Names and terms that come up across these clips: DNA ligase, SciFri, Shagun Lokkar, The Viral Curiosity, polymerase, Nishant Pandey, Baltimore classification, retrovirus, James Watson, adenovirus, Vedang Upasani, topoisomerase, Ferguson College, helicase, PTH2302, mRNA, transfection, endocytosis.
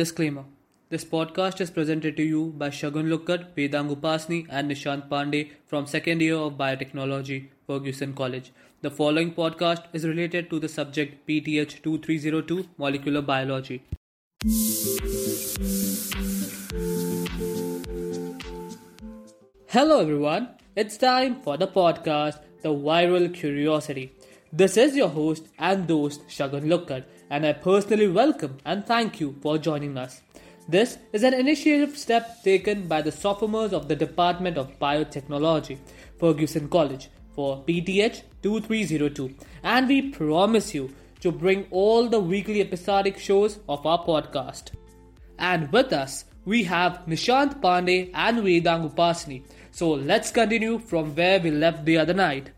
Disclaimer. This podcast is presented to you by Shagun Lokkar, Vedang Upasani and Nishant Pandey from second year of Biotechnology, Ferguson College. The following podcast is related to the subject PTH2302, Molecular Biology. Hello everyone, it's time for the podcast, The Viral Curiosity. This is your host and dost Shagun Lokkar, and I personally welcome and thank you for joining us. This is an initiative step taken by the sophomores of the Department of Biotechnology, Ferguson College, for PTH2302, and we promise you to bring all the weekly episodic shows of our podcast. And with us, we have Nishant Pandey and Vedang Upasani. So let's continue from where we left the other night.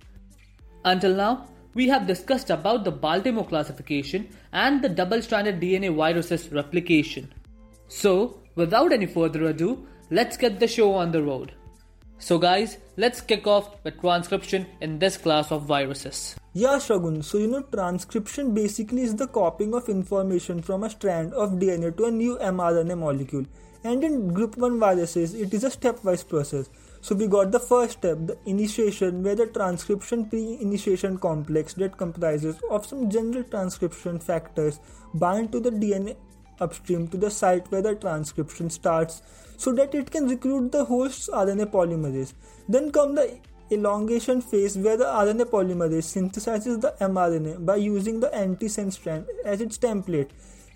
Until now, we have discussed about the Baltimore classification and the double-stranded DNA viruses replication. So, without any further ado, let's get the show on the road. So guys, let's kick off with transcription in this class of viruses. Yeah, Shagun, so transcription basically is the copying of information from a strand of DNA to a new mRNA molecule. And in group 1 viruses, it is a stepwise process. So we got the first step, the initiation, where the transcription pre-initiation complex that comprises of some general transcription factors bind to the DNA upstream to the site where the transcription starts so that it can recruit the host's RNA polymerase. Then comes the elongation phase where the RNA polymerase synthesizes the mRNA by using the antisense strand as its template.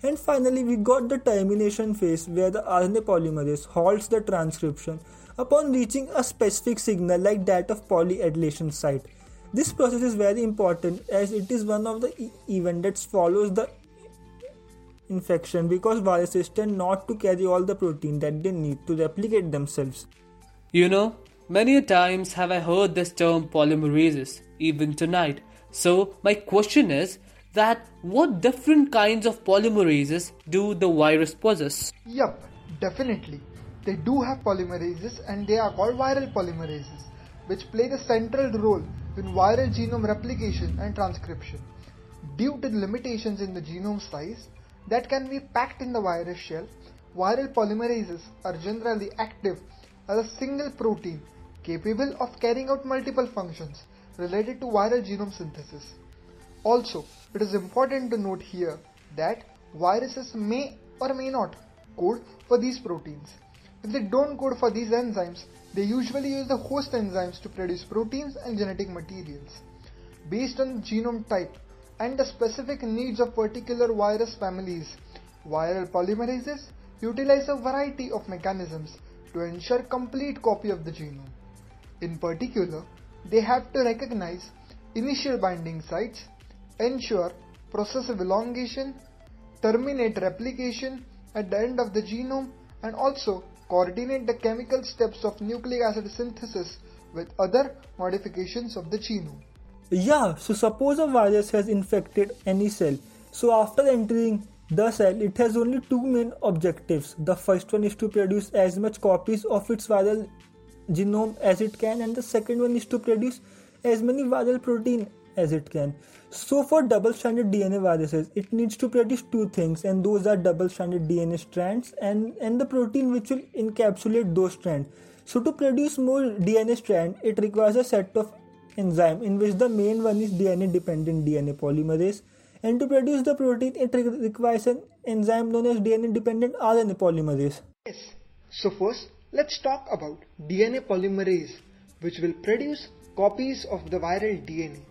And finally, we got the termination phase where the RNA polymerase halts the transcription upon reaching a specific signal like that of polyethylation site. This process is very important as it is one of the events that follows the infection because viruses tend not to carry all the protein that they need to replicate themselves. Many times have I heard this term polymerases, even tonight. So my question is, that what different kinds of polymerases do the virus possess? Yup, definitely. They do have polymerases and they are called viral polymerases, which play the central role in viral genome replication and transcription. Due to the limitations in the genome size that can be packed in the virus shell, viral polymerases are generally active as a single protein capable of carrying out multiple functions related to viral genome synthesis. Also, it is important to note here that viruses may or may not code for these proteins. If they don't code for these enzymes, they usually use the host enzymes to produce proteins and genetic materials. Based on genome type and the specific needs of particular virus families, viral polymerases utilize a variety of mechanisms to ensure complete copy of the genome. In particular, they have to recognize initial binding sites, ensure process of elongation, terminate replication at the end of the genome, and also coordinate the chemical steps of nucleic acid synthesis with other modifications of the genome. Yeah, so suppose a virus has infected any cell. So after entering the cell, it has only two main objectives. The first one is to produce as much copies of its viral genome as it can, and the second one is to produce as many viral protein as it can. So for double-stranded DNA viruses, it needs to produce two things, and those are double-stranded DNA strands and the protein which will encapsulate those strands. So to produce more DNA strands, it requires a set of enzymes in which the main one is DNA-dependent DNA polymerase, and to produce the protein, it requires an enzyme known as DNA-dependent RNA polymerase. Yes, so first let's talk about DNA polymerase, which will produce copies of the viral DNA.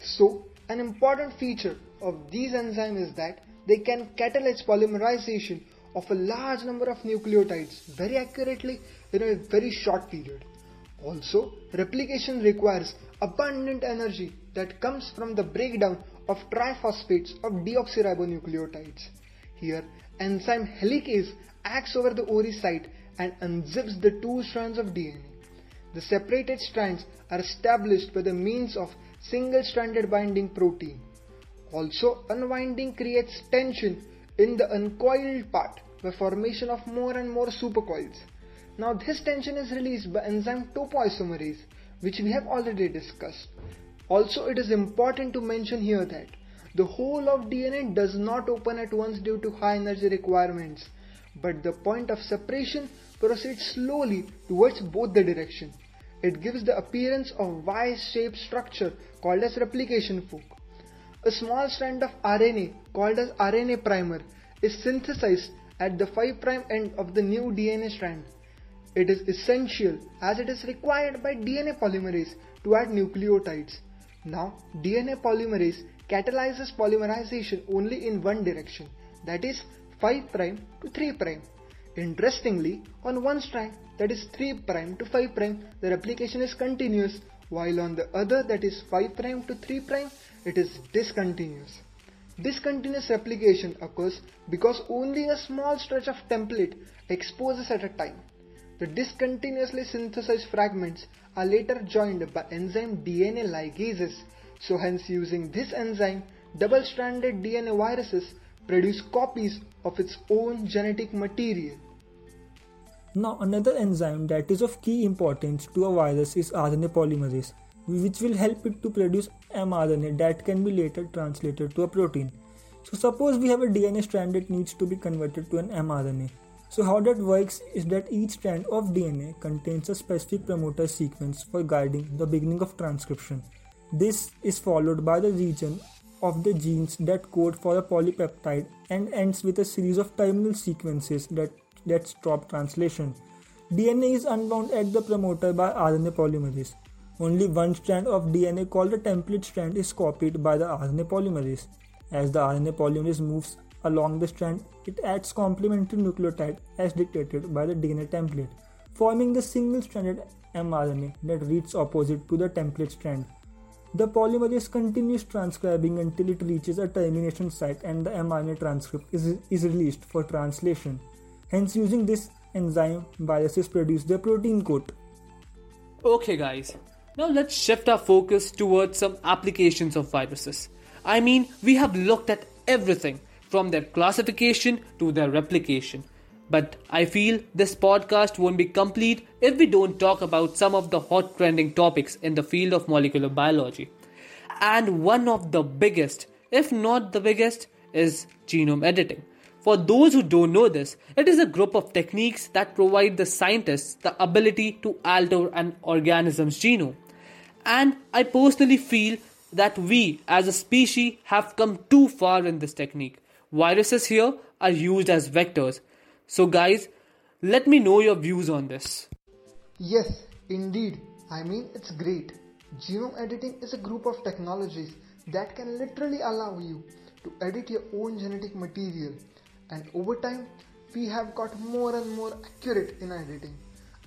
So, an important feature of these enzymes is that they can catalyze polymerization of a large number of nucleotides very accurately in a very short period. Also, replication requires abundant energy that comes from the breakdown of triphosphates of deoxyribonucleotides. Here, enzyme helicase acts over the ORI site and unzips the two strands of DNA. The separated strands are established by the means of single-stranded binding protein. Also, unwinding creates tension in the uncoiled part by formation of more and more supercoils. Now this tension is released by enzyme topoisomerase, which we have already discussed. Also, it is important to mention here that the whole of DNA does not open at once due to high energy requirements but the point of separation proceeds slowly towards both the direction. It gives the appearance of Y-shaped structure called as replication fork. A small strand of RNA called as RNA primer is synthesized at the 5' end of the new DNA strand. It is essential as it is required by DNA polymerase to add nucleotides. Now, DNA polymerase catalyzes polymerization only in one direction, that is 5' to 3'. Interestingly, on one strand, that is 3' to 5', the replication is continuous, while on the other, that is 5' to 3', it is discontinuous. Discontinuous replication occurs because only a small stretch of template exposes at a time. The discontinuously synthesized fragments are later joined by enzyme DNA ligases. So hence, using this enzyme, double-stranded DNA viruses produce copies of its own genetic material. Now, another enzyme that is of key importance to a virus is RNA polymerase, which will help it to produce mRNA that can be later translated to a protein. So suppose we have a DNA strand that needs to be converted to an mRNA. So how that works is that each strand of DNA contains a specific promoter sequence for guiding the beginning of transcription. This is followed by the region of the genes that code for a polypeptide and ends with a series of terminal sequences that stop translation. DNA is unbound at the promoter by RNA polymerase. Only one strand of DNA called the template strand is copied by the RNA polymerase. As the RNA polymerase moves along the strand, it adds complementary nucleotide as dictated by the DNA template, forming the single-stranded mRNA that reads opposite to the template strand. The polymerase continues transcribing until it reaches a termination site and the mRNA transcript is released for translation. Hence, using this enzyme, viruses produce their protein coat. Okay guys, now let's shift our focus towards some applications of viruses. I mean, we have looked at everything from their classification to their replication. But I feel this podcast won't be complete if we don't talk about some of the hot trending topics in the field of molecular biology. And one of the biggest, if not the biggest, is genome editing. For those who don't know this, it is a group of techniques that provide the scientists the ability to alter an organism's genome. And I personally feel that we as a species have come too far in this technique. Viruses here are used as vectors. So guys, let me know your views on this. Yes, indeed. I mean, it's great. Genome editing is a group of technologies that can literally allow you to edit your own genetic material. And over time, we have got more and more accurate in editing.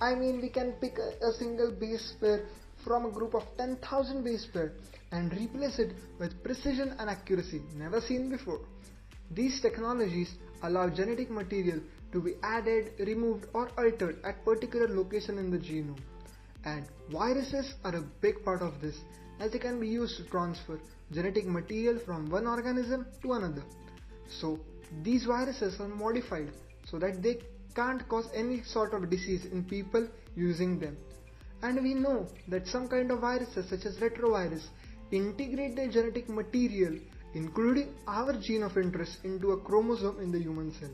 I mean, we can pick a single base pair from a group of 10,000 base pairs and replace it with precision and accuracy never seen before. These technologies allow genetic material to be added, removed or altered at particular location in the genome. And viruses are a big part of this, as they can be used to transfer genetic material from one organism to another. So, these viruses are modified so that they can't cause any sort of disease in people using them. And we know that some kind of viruses such as retrovirus integrate their genetic material, including our gene of interest, into a chromosome in the human cell.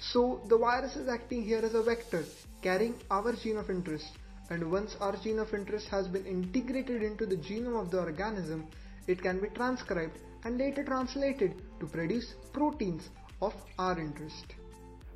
So the virus is acting here as a vector carrying our gene of interest, and once our gene of interest has been integrated into the genome of the organism, it can be transcribed and later translated to produce proteins of our interest.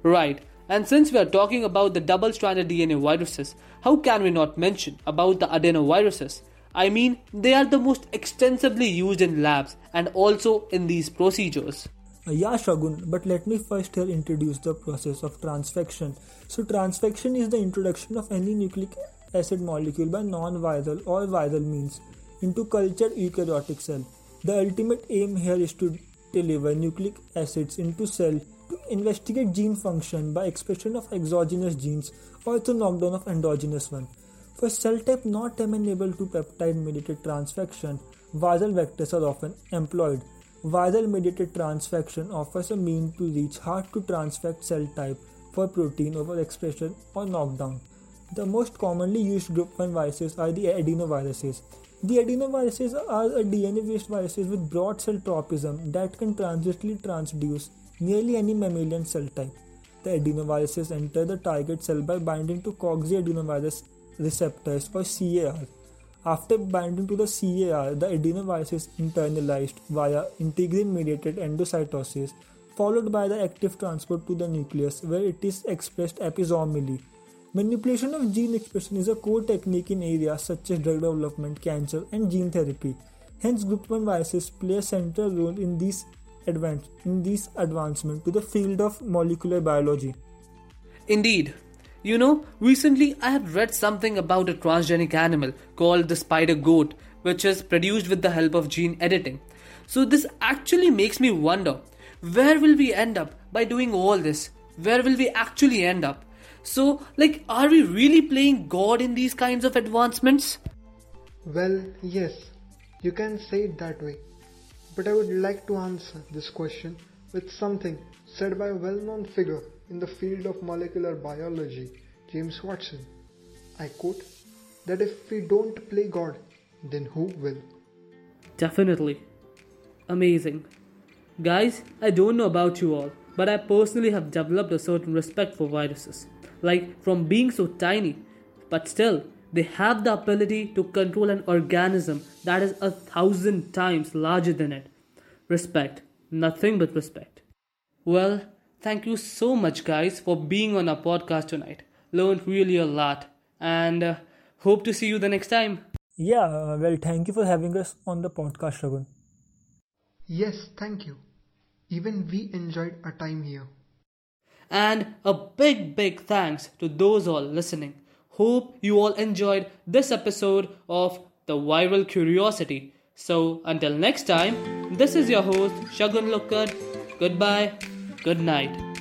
Right, and since we are talking about the double-stranded DNA viruses, how can we not mention about the adenoviruses? I mean, they are the most extensively used in labs and also in these procedures. Yeah, Shagun, but let me first here introduce the process of transfection. So transfection is the introduction of any nucleic acid molecule by non-viral or viral means into cultured eukaryotic cell. The ultimate aim here is to deliver nucleic acids into cell to investigate gene function by expression of exogenous genes or through knockdown of endogenous one. For cell type not amenable to peptide-mediated transfection, viral vectors are often employed. Viral-mediated transfection offers a mean to reach hard-to-transfect cell type for protein over expression or knockdown. The most commonly used group 1 viruses are the adenoviruses. The adenoviruses are DNA-based viruses with broad cell tropism that can transitively transduce nearly any mammalian cell type. the adenoviruses enter the target cell by binding to coxaadenovirus receptors or CAR. After binding to the CAR, the adenovirus is internalized via integrin-mediated endocytosis, followed by the active transport to the nucleus, where it is expressed episomally. Manipulation of gene expression is a core technique in areas such as drug development, cancer, and gene therapy. Hence, group 1 viruses play a central role in these advancements to the field of molecular biology. Indeed. You know, recently I have read something about a transgenic animal called the spider goat, which is produced with the help of gene editing. So this actually makes me wonder, where will we end up by doing all this? Where will we actually end up? So, are we really playing God in these kinds of advancements? Well, yes, you can say it that way. But I would like to answer this question with something said by a well-known figure in the field of molecular biology, James Watson. I quote, that if we don't play God, then who will? Definitely. Amazing. Guys, I don't know about you all, but I personally have developed a certain respect for viruses. From being so tiny, but still, they have the ability to control an organism that is 1,000 times larger than it. Respect. Nothing but respect. Well, thank you so much, guys, for being on our podcast tonight. Learned really a lot and hope to see you the next time. Yeah, thank you for having us on the podcast, Shagun. Yes, thank you. Even we enjoyed our time here. And a big thanks to those all listening. Hope you all enjoyed this episode of The Viral Curiosity. So, until next time, this is your host, Shagun Lokkar. Goodbye. Good night.